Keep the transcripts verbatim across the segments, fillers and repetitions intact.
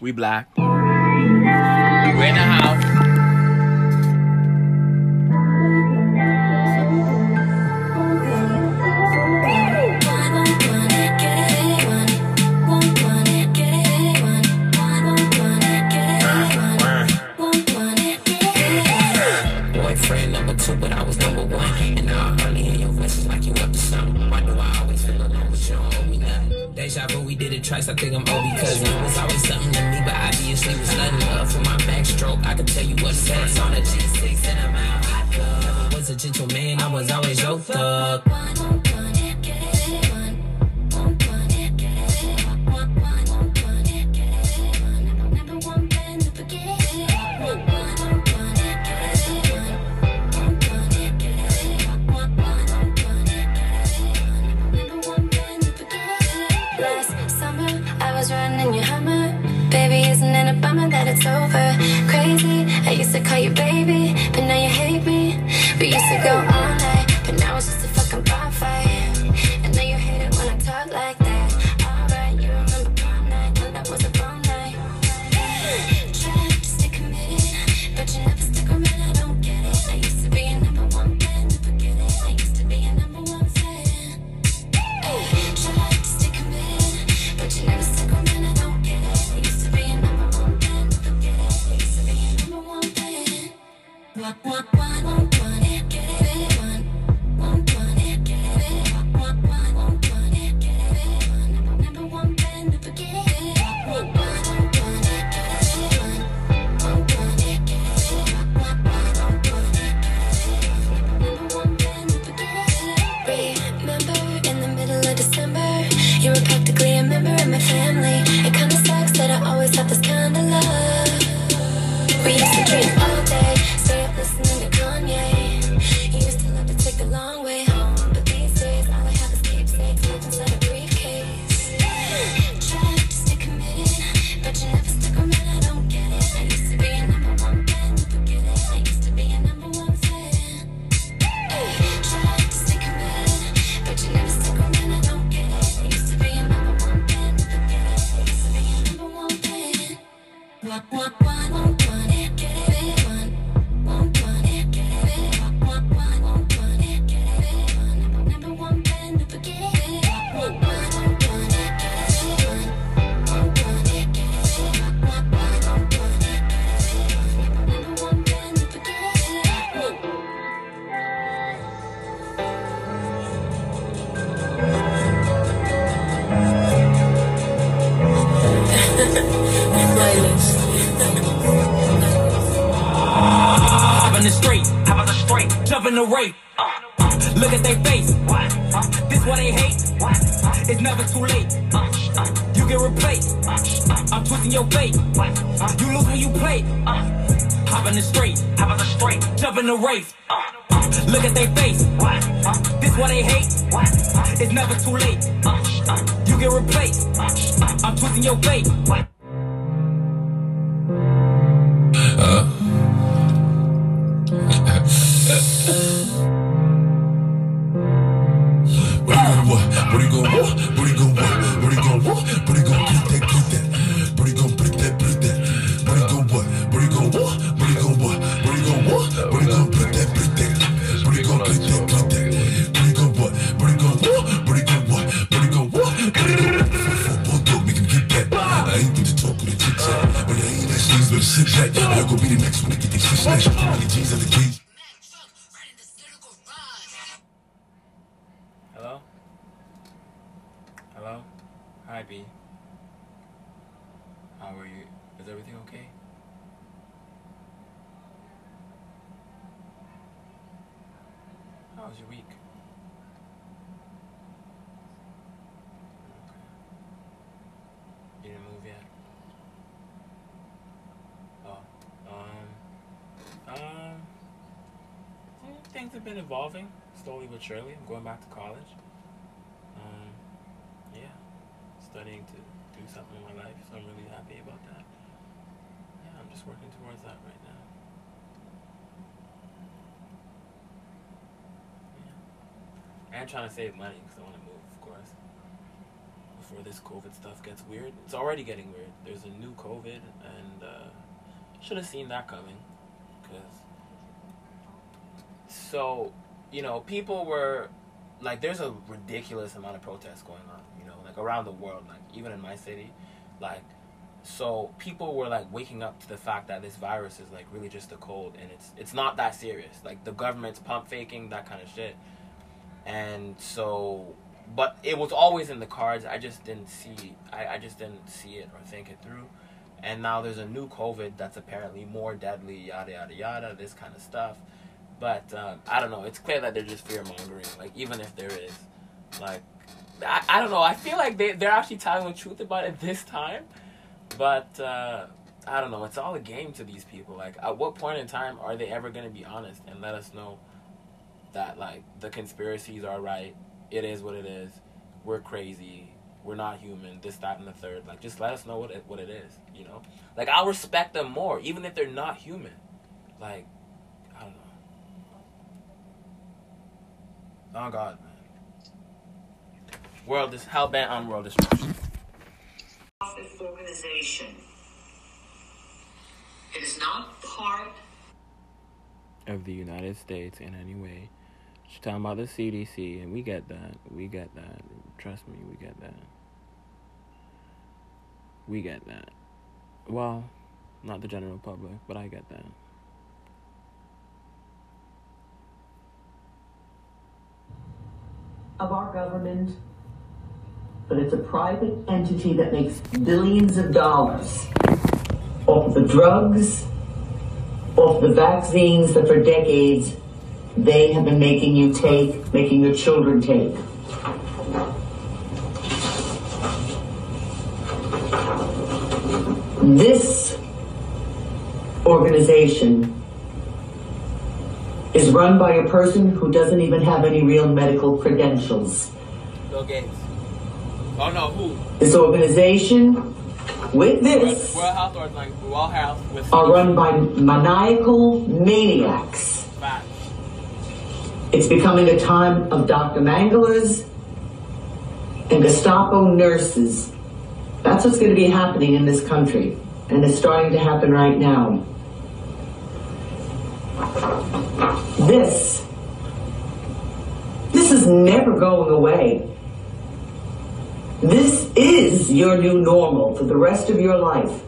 We black. We're in the house. Boyfriend number two, but I was number one. And now I only hear your voices like you up to something. Why do I always feel alone with you? Don't owe me nothing. Deja vu, we did it twice. I think I'm old because you was always something to me, but obviously was nothing. Up for my backstroke, I can tell you what's next. On a G six and I'm out hot dog. Never was a gentleman, I was always your thug. It's over, crazy. I used to call you baby, but now you hate me. We used to go all night, but now it's just a fucking bonfire. And now you hate it when I talk like that. Alright, you remember prom night, when that was a bomb night. You tried to stay committed, but you never stuck around. I don't get it. I used to be your number one fan, never get it. I used to be your number one fan. You tried to stay committed, but you never stuck around. I don't get it. I used to be your number one fan. What, what, what, what, what? Rape. Uh, uh, Look at their face. What? Uh, this what they hate. What? Uh, it's never too late. Uh, uh, you get replaced. Uh, uh, I'm twisting your fate. What? Uh, you lose when you play. Uh, Hop in the straight. Hop in the straight. Jump in the race. Uh, uh, Look at their face. What? Uh, this what they hate. What? Uh, it's never too late. Uh, uh, you get replaced. Uh, uh, I'm twisting your fate. What? Evolving slowly but surely. I'm going back to college. Um, yeah, studying to do something in my life, so I'm really happy about that. Yeah, I'm just working towards that right now. Yeah. And I'm trying to save money because I want to move, of course. before this COVID stuff gets weird. It's already getting weird. There's a new COVID, and uh, should have seen that coming. Cause so, you know, people were like, there's a ridiculous amount of protests going on, you know, like around the world, like even in my city, like, so people were like waking up to the fact that this virus is like really just a cold, and it's it's not that serious. Like the government's pump faking, that kind of shit. And so, but it was always in the cards. I just didn't see, I, I just didn't see it or think it through. And now there's a new COVID that's apparently more deadly, yada, yada, yada, this kind of stuff. But um, I don't know. It's clear that they're just fear-mongering, like, even if there is. Like, I, I don't know. I feel like they, they're actually telling the truth about it this time. But uh, I don't know. It's all a game to these people. Like, at what point in time are they ever going to be honest and let us know that, like, the conspiracies are right, it is what it is, we're crazy, we're not human, this, that, and the third. Like, just let us know what it, what it is, you know? Like, I'll respect them more, even if they're not human. Like, I don't know. Oh, God, man. World is... How bad on world destruction? This organization. It is not part of the United States in any way. She's talking about the C D C, and we get that. We get that. Trust me, we get that. We get that. Well, not the general public, but I get that. Of our government, but it's a private entity that makes billions of dollars off the drugs, off the vaccines that for decades they have been making you take, making your children take. This organization is run by a person who doesn't even have any real medical credentials. Bill Gates. Oh no, who? This organization with this World Health or like World Health with are run by maniacal maniacs. Facts. It's becoming a time of Doctor Mangalas and Gestapo nurses. That's what's going to be happening in this country, and it's starting to happen right now. This, this is never going away. This is your new normal for the rest of your life.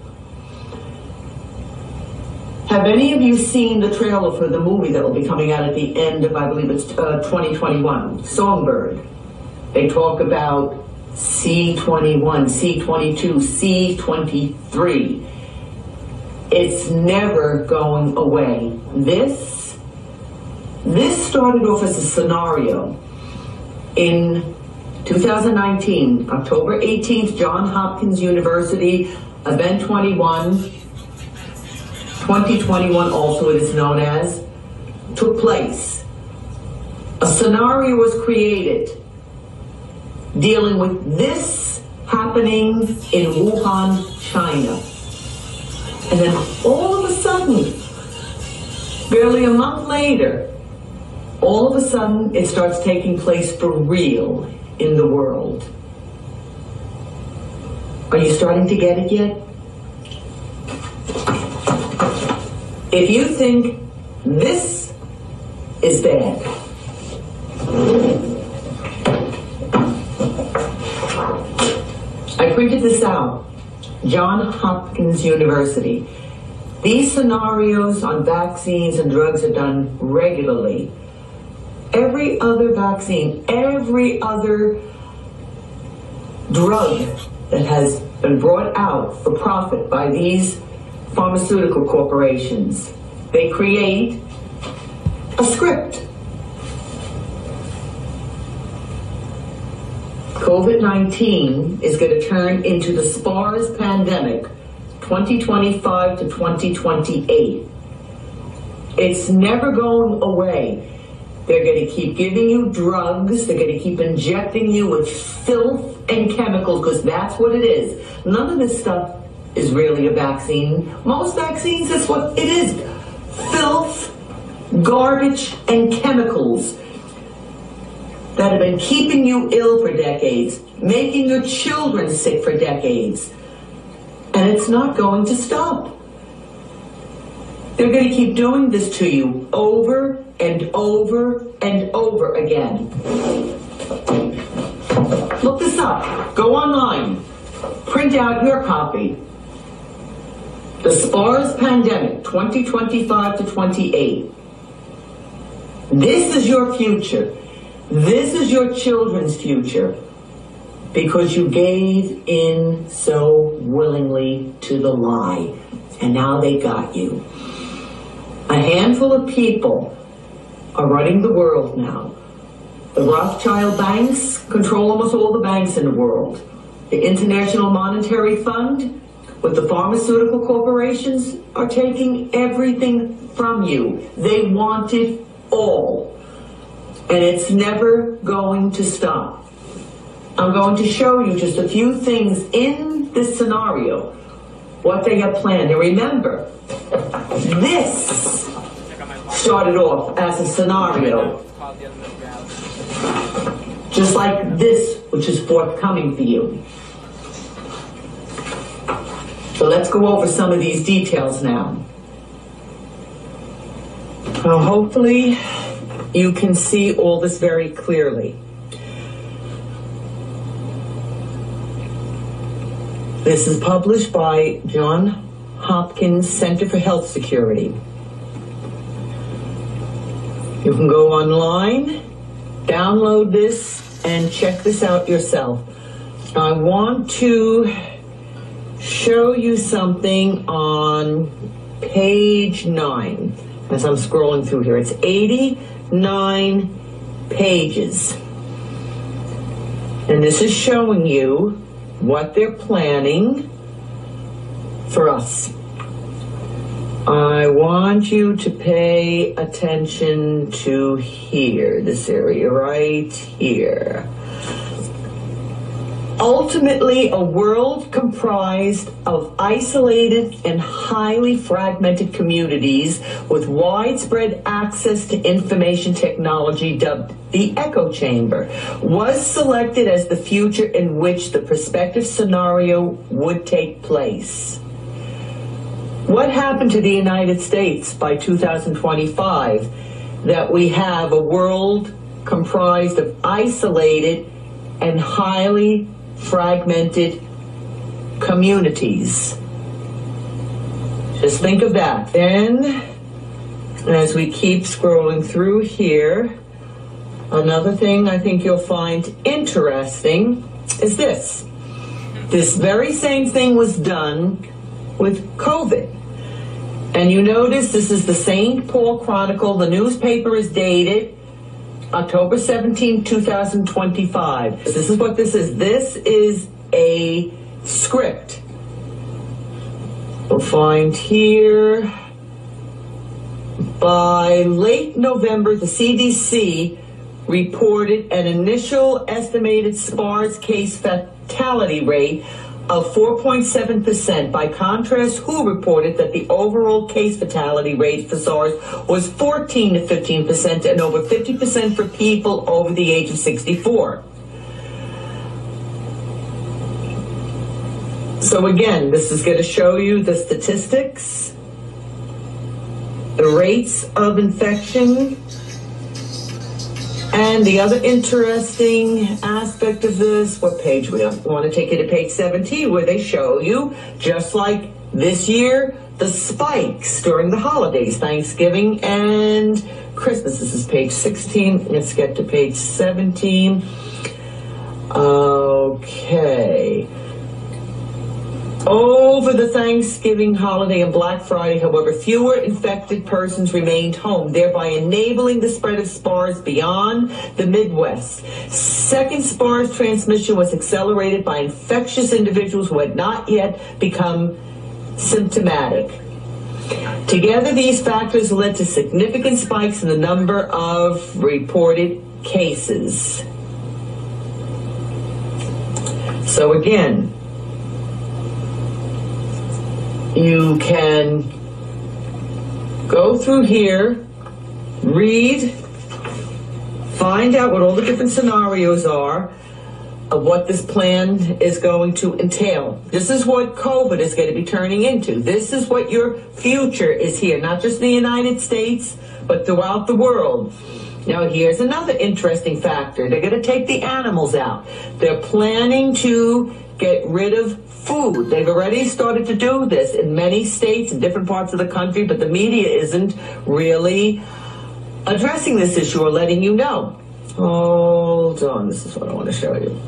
Have any of you seen the trailer for the movie that will be coming out at the end of, I believe it's uh, twenty twenty-one, Songbird? They talk about C twenty-one, C twenty-two, C twenty-three. It's never going away. This This started off as a scenario in two thousand nineteen, October eighteenth, Johns Hopkins University, Event twenty-one, twenty twenty-one also it is known as, took place. A scenario was created dealing with this happening in Wuhan, China. And then all of a sudden, barely a month later, all of a sudden, it starts taking place for real in the world. Are you starting to get it yet? If you think this is bad, I printed this out, Johns Hopkins University. These scenarios on vaccines and drugs are done regularly. Every other vaccine, every other drug that has been brought out for profit by these pharmaceutical corporations, they create a script. COVID nineteen is going to turn into the SPARS pandemic, twenty twenty-five to twenty twenty-eight. It's never going away. They're going to keep giving you drugs. They're going to keep injecting you with filth and chemicals because that's what it is. None of this stuff is really a vaccine. Most vaccines, that's what it is. Filth, garbage, and chemicals. that have been keeping you ill for decades, making your children sick for decades. And it's not going to stop. They're going to keep doing this to you over and over and over again. Look this up. Go online. Print out your copy. The SPARS Pandemic twenty twenty-five to twenty-eight. This is your future. This is your children's future. Because you gave in so willingly to the lie. And now they got you. A handful of people are running the world now. The Rothschild banks control almost all the banks in the world. The International Monetary Fund, with the pharmaceutical corporations, are taking everything from you. They want it all. And it's never going to stop. I'm going to show you just a few things in this scenario, what they have planned. And remember, this started off as a scenario, just like this, which is forthcoming for you. So let's go over some of these details now. Now, hopefully you can see all this very clearly. This is published by Johns Hopkins Center for Health Security. You can go online, download this, and check this out yourself. I want to show you something on page nine. As I'm scrolling through here, it's eighty-nine pages. And this is showing you what they're planning for us. I want you to pay attention to here, this area right here. Ultimately, a world comprised of isolated and highly fragmented communities with widespread access to information technology, dubbed the echo chamber, was selected as the future in which the prospective scenario would take place. What happened to the United States by two thousand twenty-five that we have a world comprised of isolated and highly fragmented communities? Just think of that. Then, as we keep scrolling through here, another thing I think you'll find interesting is this. This very same thing was done with COVID. And you notice this is the Saint Paul Chronicle. The newspaper is dated October seventeenth, two thousand twenty-five. This is what this is. This is a script. We'll find here. By late November, the C D C reported an initial estimated SPARS case fatality rate of four point seven percent. By contrast, W H O reported that the overall case fatality rate for SARS was fourteen to fifteen percent and over fifty percent for people over the age of sixty-four. So again, this is going to show you the statistics, the rates of infection. And the other interesting aspect of this, what page we on? We want to take you to page seventeen, where they show you, just like this year, the spikes during the holidays, Thanksgiving and Christmas. This is page sixteen. Let's get to page seventeen. Okay. Over the Thanksgiving holiday and Black Friday, however, fewer infected persons remained home, thereby enabling the spread of SPARS beyond the Midwest. Second, SPARS transmission was accelerated by infectious individuals who had not yet become symptomatic. Together, these factors led to significant spikes in the number of reported cases. So again, you can go through here, read, find out what all the different scenarios are of what this plan is going to entail. This is what COVID is going to be turning into. This is what your future is here, not just in the United States, but throughout the world. Now, here's another interesting factor. They're going to take the animals out. They're planning to get rid of food. They've already started to do this in many states and different parts of the country, but the media isn't really addressing this issue or letting you know. Hold on. This is what I want to show you.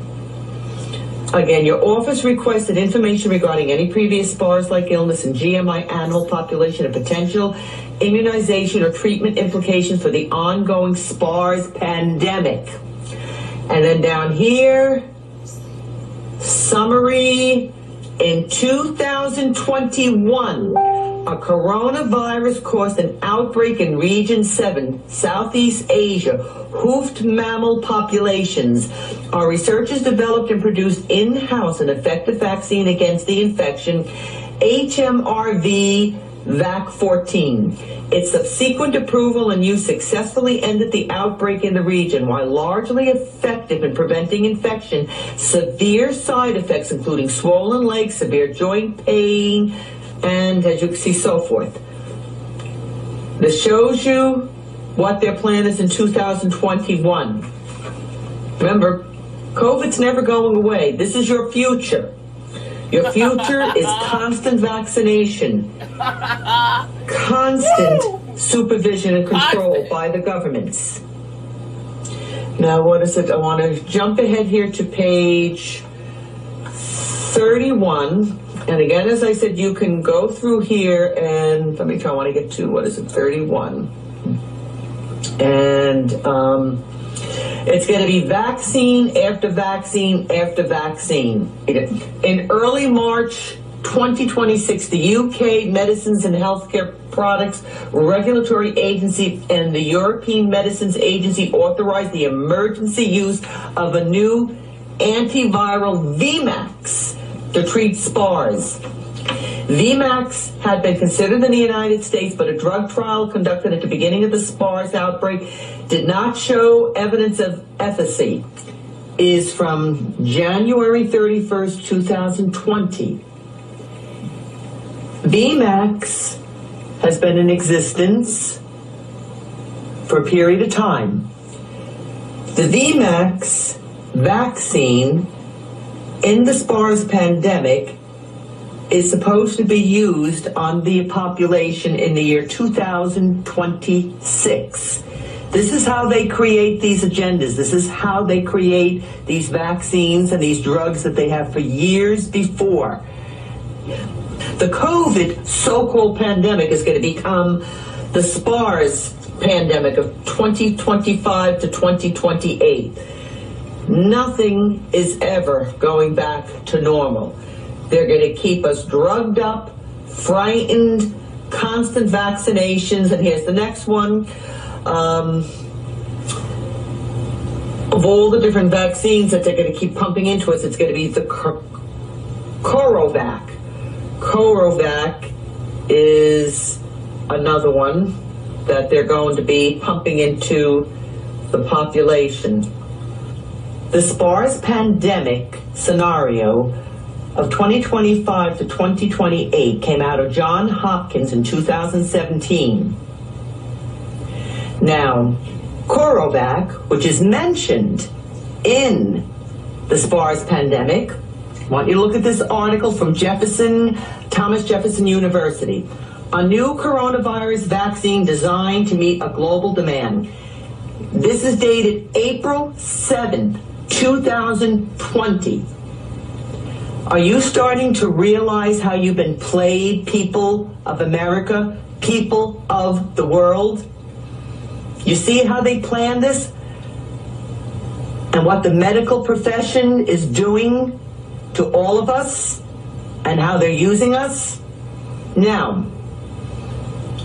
Again, your office requested information regarding any previous SPARS-like illness in G M I animal population and potential immunization or treatment implications for the ongoing SPARS pandemic. And then down here, summary, in two thousand twenty-one, a coronavirus caused an outbreak in Region seven, Southeast Asia, hoofed mammal populations. Our researchers developed and produced in-house an effective vaccine against the infection, H M R V V A C fourteen. Its subsequent approval and use successfully ended the outbreak in the region. While largely effective in preventing infection, severe side effects including swollen legs, severe joint pain, and as you can see, so forth. This shows you what their plan is in two thousand twenty-one. Remember, COVID's never going away. This is your future. Your future is constant vaccination, constant supervision and control by the governments. Now, what is it? I want to jump ahead here to page thirty-one. And again, as I said, you can go through here and let me try, I want to get to, what is it, thirty-one. And um, it's going to be vaccine after vaccine after vaccine. In early March twenty twenty-six, the U K Medicines and Healthcare Products Regulatory Agency and the European Medicines Agency authorized the emergency use of a new antiviral V MAX to treat SPARS. V MAX had been considered in the United States, but a drug trial conducted at the beginning of the SPARS outbreak did not show evidence of efficacy. Is from January thirty-first, two thousand twenty. V MAX has been in existence for a period of time. The V MAX vaccine in the SPARS pandemic is supposed to be used on the population in the year two thousand twenty-six. This is how they create these agendas. This is how they create these vaccines and these drugs that they have for years before. The COVID so-called pandemic is going to become the SPARS pandemic of twenty twenty-five to twenty twenty-eight. Nothing is ever going back to normal. They're going to keep us drugged up, frightened, constant vaccinations. And here's the next one. Um, of all the different vaccines that they're going to keep pumping into us, it's going to be the CoroVac. CoroVac is another one that they're going to be pumping into the population. The SPARS pandemic scenario of twenty twenty-five to twenty twenty-eight came out of Johns Hopkins in two thousand seventeen. Now, CoroVac, which is mentioned in the SPARS pandemic, I want you to look at this article from Jefferson, Thomas Jefferson University. A new coronavirus vaccine designed to meet a global demand. This is dated April seventh, two thousand twenty. Are you starting to realize how you've been played, people of America, people of the world? You see how they plan this and what the medical profession is doing to all of us and how they're using us? Now,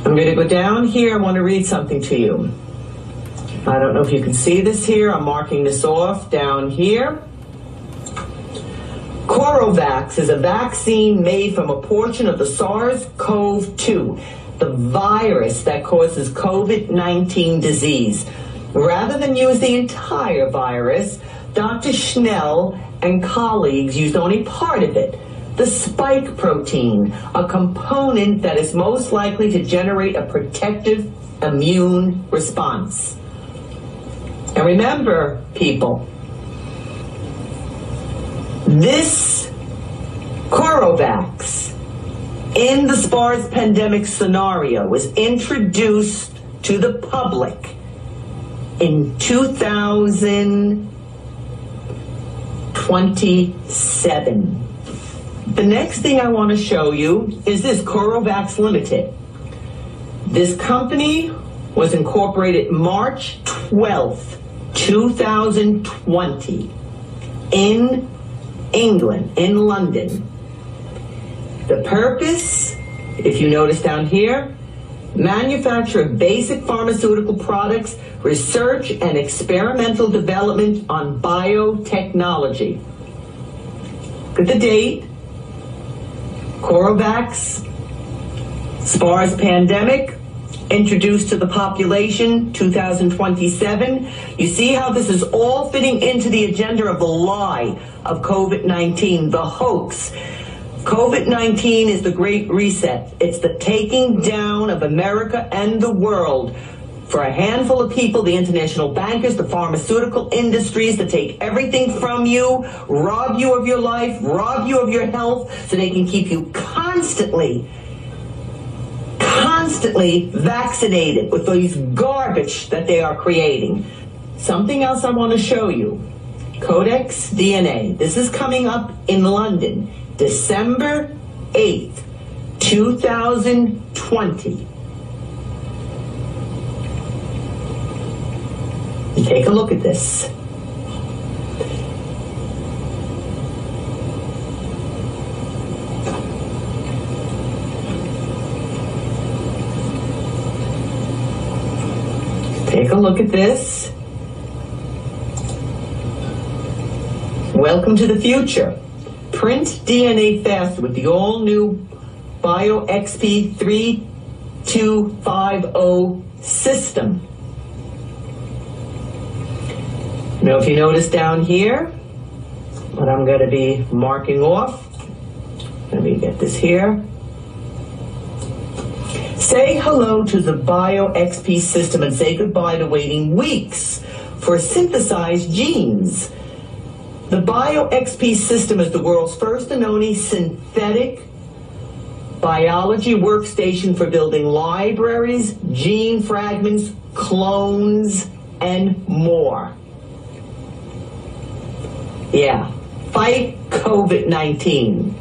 I'm going to go down here. I want to read something to you. I don't know if you can see this here. I'm marking this off down here. CoroVax is a vaccine made from a portion of the SARS CoV two, the virus that causes COVID nineteen disease. Rather than use the entire virus, Doctor Schnell and colleagues used only part of it, the spike protein, a component that is most likely to generate a protective immune response. And remember, people, this CoroVax in the SPARS pandemic scenario was introduced to the public in two thousand twenty-seven. The next thing I want to show you is this CoroVax Limited. This company was incorporated March twelfth, two thousand twenty in England, in London. The purpose, if you notice down here, manufacture of basic pharmaceutical products, research and experimental development on biotechnology. Look at the date. CoroVax, SPARS pandemic, introduced to the population, two thousand twenty-seven. You see how this is all fitting into the agenda of the lie of COVID nineteen, the hoax. COVID nineteen is the Great Reset. It's the taking down of America and the world. For a handful of people, the international bankers, the pharmaceutical industries, to take everything from you, rob you of your life, rob you of your health, so they can keep you constantly, constantly vaccinated with these garbage that they are creating. Something else I want to show you, Codex D N A. This is coming up in London, December eighth, two thousand twenty. Take a look at this. Take a look at this. Welcome to the future. Print D N A fast with the all-new BioXP thirty-two fifty system. Now, if you notice down here, what I'm going to be marking off, let me get this here. Say hello to the BioXP system and say goodbye to waiting weeks for synthesized genes. The BioXP system is the world's first and only synthetic biology workstation for building libraries, gene fragments, clones, and more. Yeah, fight COVID nineteen.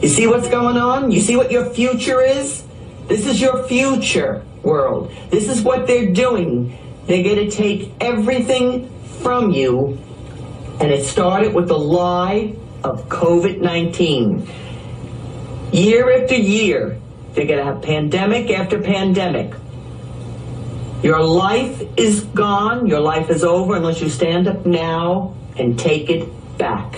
You see what's going on? You see what your future is? This is your future world. This is what they're doing. They're going to take everything from you, and it started with the lie of COVID nineteen. Year after year, they're going to have pandemic after pandemic. Your life is gone. Your life is over unless you stand up now and take it back.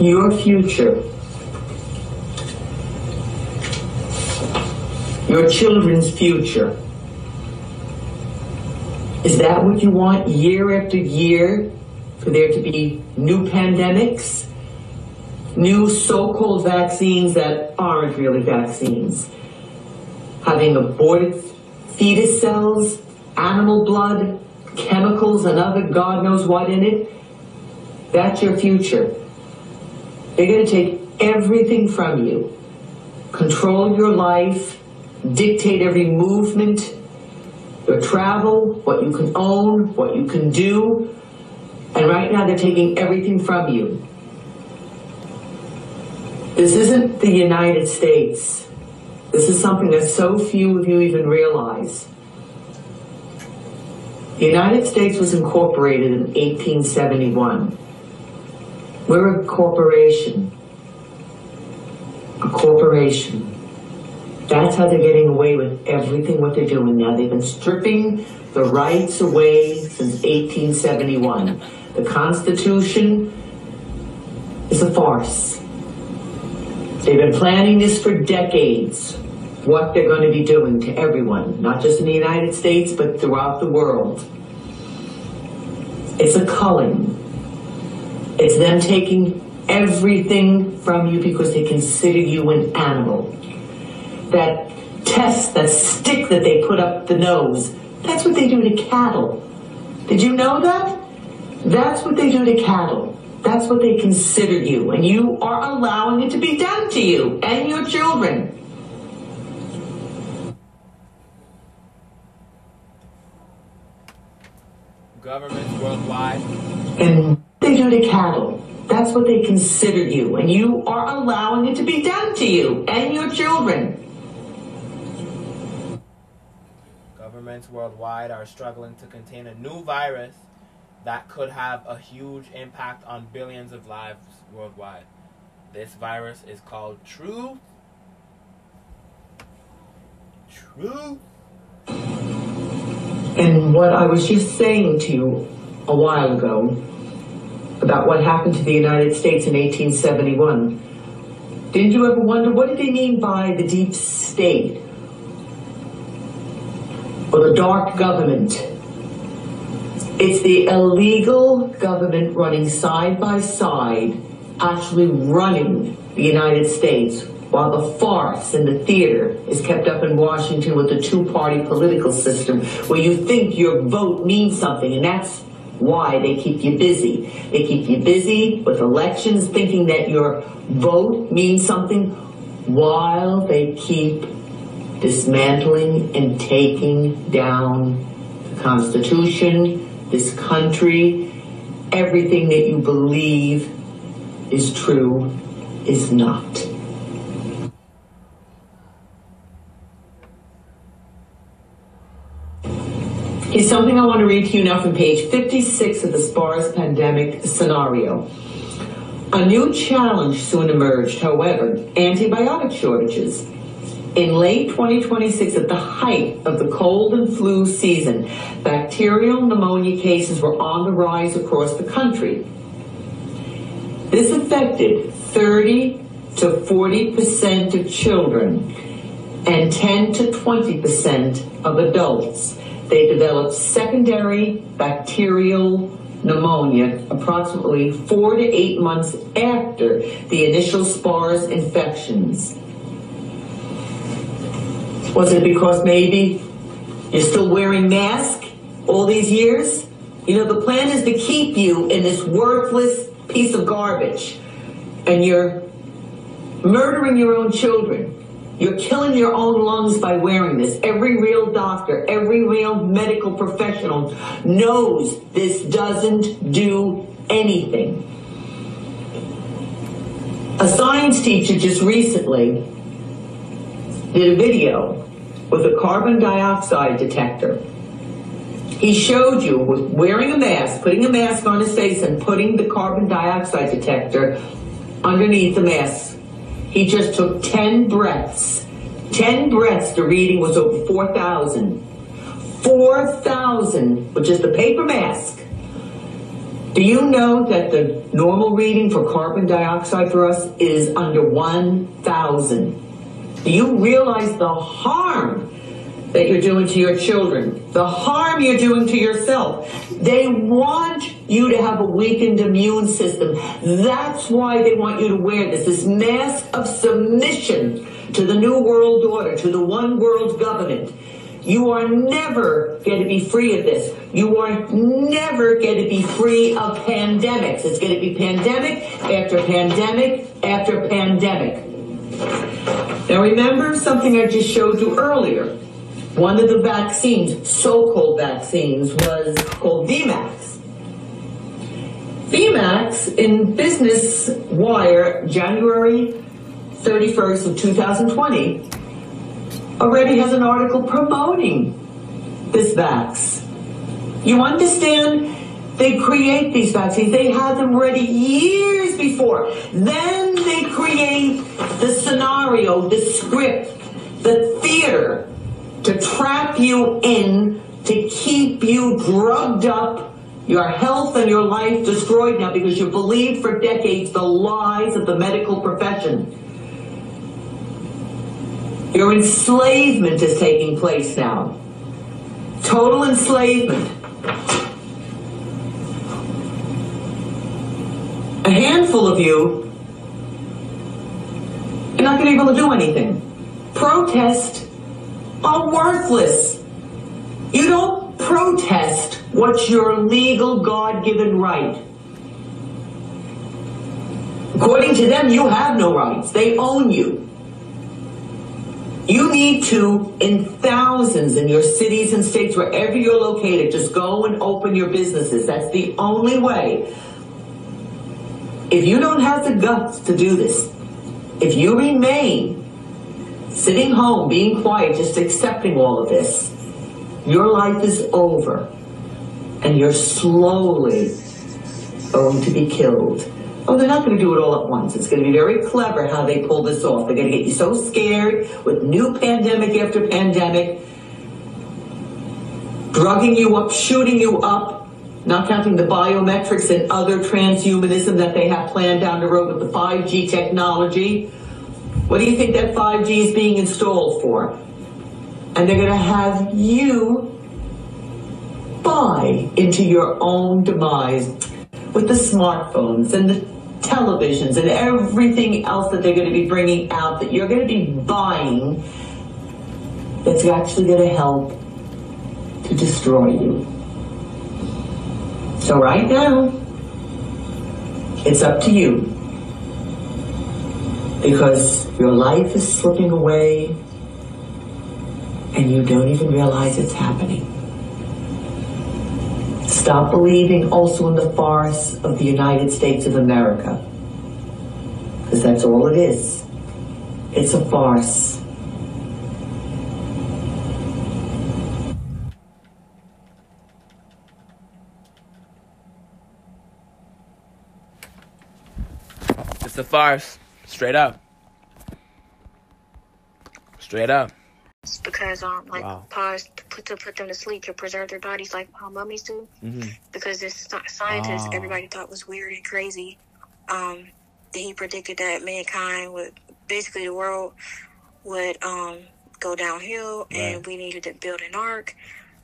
Your future, your children's future. Is that what you want year after year? For there to be new pandemics, new so-called vaccines that aren't really vaccines, having aborted fetus cells, animal blood, chemicals, and other God knows what in it. That's your future. They're going to take everything from you, control your life, dictate every movement, your travel, what you can own, what you can do. And right now they're taking everything from you. This isn't the United States. This is something that so few of you even realize. The United States was incorporated in eighteen seventy-one. We're a corporation. A corporation. That's how they're getting away with everything what they're doing now. They've been stripping the rights away since eighteen seventy-one. The Constitution is a farce. They've been planning this for decades, what they're going to be doing to everyone, not just in the United States, but throughout the world. It's a culling. It's them taking everything from you because they consider you an animal. That test, that stick that they put up the nose, that's what they do to cattle. Did you know that? That's what they do to cattle. That's what they consider you, and you are allowing it to be done to you and your children. Governments worldwide. And they do to cattle. That's what they consider you, and you are allowing it to be done to you and your children. Governments worldwide are struggling to contain a new virus that could have a huge impact on billions of lives worldwide. This virus is called true. True. And what I was just saying to you a while ago about what happened to the United States in eighteen seventy-one, didn't you ever wonder what did they mean by the deep state or the dark government? It's the illegal government running side by side, actually running the United States, while the farce in the theater is kept up in Washington with the two-party political system, where you think your vote means something, and that's why they keep you busy. They keep you busy with elections, thinking that your vote means something, while they keep dismantling and taking down the Constitution, this country. Everything that you believe is true is not. Here's something I want to read to you now from page fifty-six of the SPARS pandemic scenario. A new challenge soon emerged, however, antibiotic shortages. In late twenty twenty-six, at the height of the cold and flu season, bacterial pneumonia cases were on the rise across the country. This affected thirty to forty percent of children and ten to twenty percent of adults. They developed secondary bacterial pneumonia approximately four to eight months after the initial SPARS infections. Was it because maybe you're still wearing masks all these years? You know, the plan is to keep you in this worthless piece of garbage, and you're murdering your own children. You're killing your own lungs by wearing this. Every real doctor, every real medical professional knows this doesn't do anything. A science teacher just recently did a video with a carbon dioxide detector. He showed you with wearing a mask, putting a mask on his face and putting the carbon dioxide detector underneath the mask. He just took ten breaths. ten breaths, the reading was over four thousand. four thousand with just a paper mask. Do you know that the normal reading for carbon dioxide for us is under one thousand? Do you realize the harm that you're doing to your children? The harm you're doing to yourself? They want you to have a weakened immune system. That's why they want you to wear this, this mask of submission to the New World Order, to the one world government. You are never going to be free of this. You are never going to be free of pandemics. It's going to be pandemic after pandemic after pandemic. Now remember something I just showed you earlier. One of the vaccines, so-called vaccines, was called V MAX. V MAX in Business Wire, January thirty-first of two thousand twenty, already has an article promoting this vax. You understand? They create these vaccines. They had them ready years before. Then they create the scenario, the script, the theater to trap you in, to keep you drugged up, your health and your life destroyed now because you believed for decades the lies of the medical profession. Your enslavement is taking place now. Total enslavement. A handful of you are not going to be able to do anything. Protests are worthless. You don't protest what's your legal God-given right. According to them, you have no rights. They own you. You need to, in thousands in your cities and states, wherever you're located, just go and open your businesses. That's the only way. If you don't have the guts to do this, if you remain sitting home, being quiet, just accepting all of this, your life is over, and you're slowly going to be killed. Oh, they're not going to do it all at once. It's going to be very clever how they pull this off. They're going to get you so scared with new pandemic after pandemic, drugging you up, shooting you up, not counting the biometrics and other transhumanism that they have planned down the road with the five G technology. What do you think that five G is being installed for? And they're going to have you buy into your own demise with the smartphones and the televisions and everything else that they're going to be bringing out that you're going to be buying that's actually going to help to destroy you. So right now, it's up to you, because your life is slipping away and you don't even realize it's happening. Stop believing also in the farce of the United States of America, because that's all it is. It's a farce. It's a farce. Straight up. Straight up. Because um like wow. Pause to put, to put them to sleep, to preserve their bodies like how mummies do. Mm-hmm. Because this scientist oh. everybody thought was weird and crazy. Um, that he predicted that mankind would basically the world would um go downhill, right. and we needed to build an ark.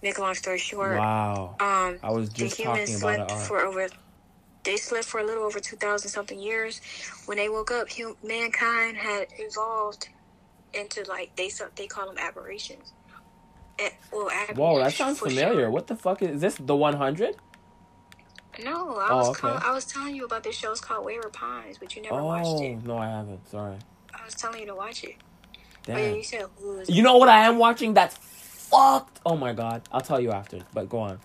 Make a long story short, wow. Um, I was just the humans talking slept about for over. They slept for a little over two thousand something years. When they woke up, hum- mankind had evolved into like they they call them aberrations. And, well, aberrations. Whoa, that sounds familiar. Sure. What the fuck is, is this? The one hundred? No, I oh, was okay. call, I was telling you about this show. It's called Wayward Pines, but you never oh, watched it. Oh no, I haven't. Sorry. I was telling you to watch it. Damn. But you said who is? You know what I am watching? That's fucked. Oh my god, I'll tell you after. But go on.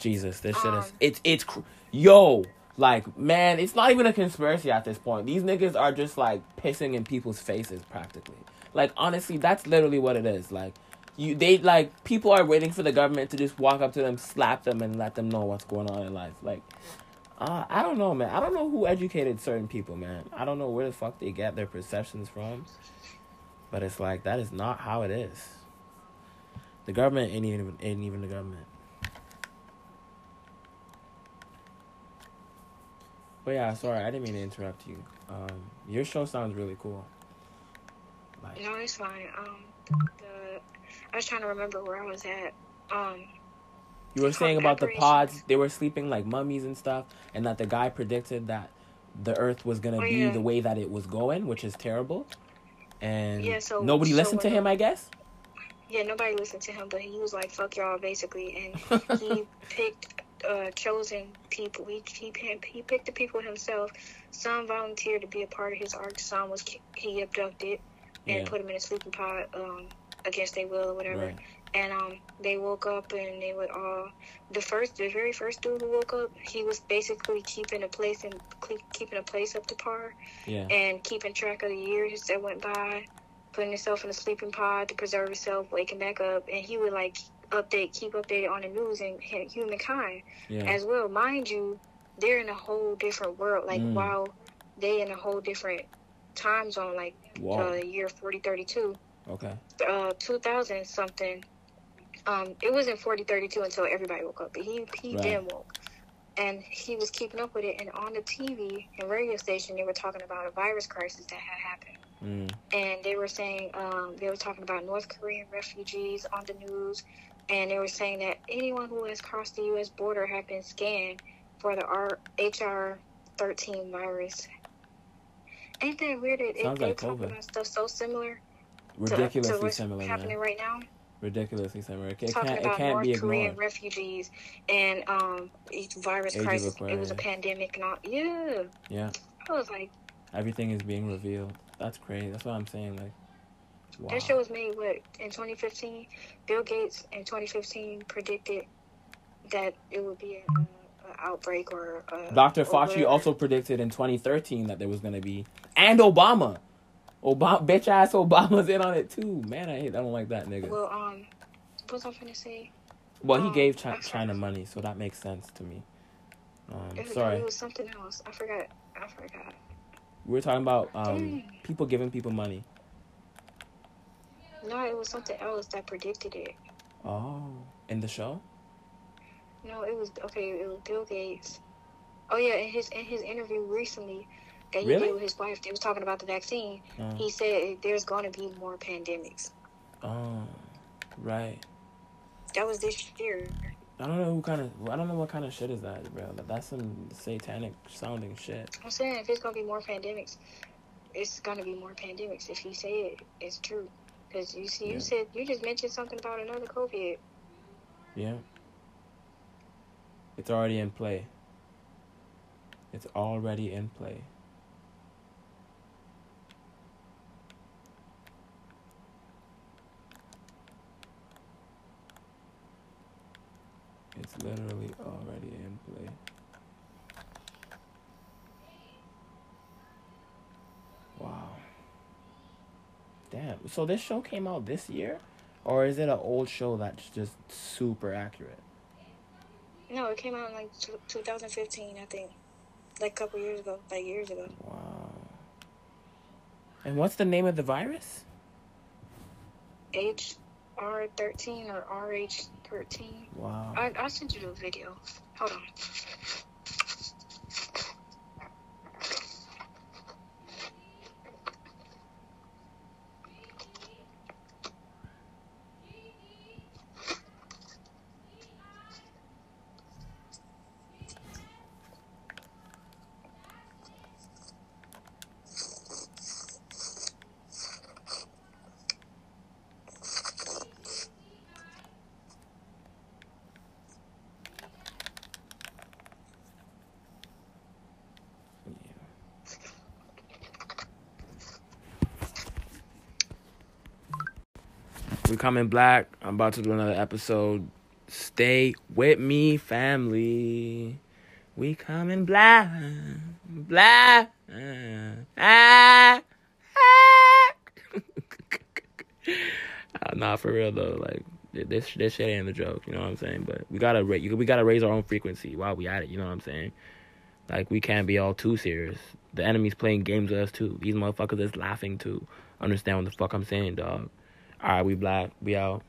Jesus, this shit um, is it's it's cr- yo. Like, man, it's not even a conspiracy at this point. These niggas are just, like, pissing in people's faces, practically. Like, honestly, that's literally what it is. Like, you, they, like, people are waiting for the government to just walk up to them, slap them, and let them know what's going on in life. Like, uh, I don't know, man. I don't know who educated certain people, man. I don't know where the fuck they get their perceptions from. But it's like, that is not how it is. The government ain't even, ain't even the government. But yeah, sorry, I didn't mean to interrupt you. Um, your show sounds really cool. Like, no, it's fine. Um, the, I was trying to remember where I was at. Um, you were saying about the pods. They were sleeping like mummies and stuff, and that the guy predicted that the Earth was going to oh, be yeah. the way that it was going, which is terrible. And yeah, so, nobody so listened to him, I guess? Yeah, nobody listened to him, but he was like, fuck y'all, basically. And he picked... Uh, chosen people. He, he he picked the people himself. Some volunteered to be a part of his arc. Some was he abducted and yeah. put them in a sleeping pod um, against their will or whatever. Right. And um, they woke up and they would all. The first, the very first dude who woke up, he was basically keeping a place and keeping a place up to par. Yeah. And keeping track of the years that went by, putting himself in a sleeping pod to preserve himself, waking back up, and he would like. update keep updated on the news and humankind yeah. as well, mind you. They're in a whole different world, like mm. while they in a whole different time zone, like the uh, year forty thirty-two, okay uh two thousand something. Um it wasn't forty thirty-two until everybody woke up, but he he right. then woke, and he was keeping up with it. And on the T V and radio station, they were talking about a virus crisis that had happened. Mm. And they were saying, um, they were talking about North Korean refugees on the news, and they were saying that anyone who has crossed the U S border have been scanned for the H R thirteen virus. Ain't that weird that it, they're like talking about stuff so similar? Ridiculously to, to what's similar, happening man. right now? Ridiculously similar. It can't, talking about it can't North be ignored. Korean refugees and um, virus Age crisis. It was a pandemic and all. Yeah. Yeah. I was like... Everything is being revealed. That's crazy. That's what I'm saying. Like, wow. That show was made, what, in twenty fifteen? Bill Gates in twenty fifteen predicted that it would be an outbreak or... A, Doctor Fauci or also predicted in twenty thirteen that there was going to be... And Obama! Obama, bitch ass Obama's in on it too. Man, I hate, I don't like that nigga. Well, um, what was I finna say? Well, um, he gave Ch- China money, so that makes sense to me. Um, it was, sorry. It was something else. I forgot. I forgot. We were talking about um Dang. people giving people money. No, it was something else that predicted it. Oh, in the show? No, it was okay. It was Bill Gates. Oh yeah, in his in his interview recently. That he really? did with his wife. They was talking about the vaccine. Uh, he said there's going to be more pandemics. Oh, right. That was this year. I don't know who kind of. I don't know what kind of shit is that, bro. That's some satanic sounding shit. I'm saying if it's going to be more pandemics, it's going to be more pandemics. If you say it, it's true. Because you see, yeah. you said you just mentioned something about another COVID. Yeah. It's already in play. It's already in play. It's literally already in play. Wow. Damn. So this show came out this year? Or is it an old show that's just super accurate? No, it came out in like two thousand fifteen, I think. Like a couple years ago. Like years ago. Wow. And what's the name of the virus? H R thirteen or R H thirteen. Wow. I, I'll send you the video. Hold on. We coming black. I'm about to do another episode. Stay with me, family. We coming black. Black. Ah. Ah. Nah, for real though. Like this, this shit ain't a joke. You know what I'm saying? But we gotta, we gotta raise our own frequency while we at it. You know what I'm saying? Like we can't be all too serious. The enemy's playing games with us too. These motherfuckers is laughing too. Understand what the fuck I'm saying, dog? All right, we black. We out.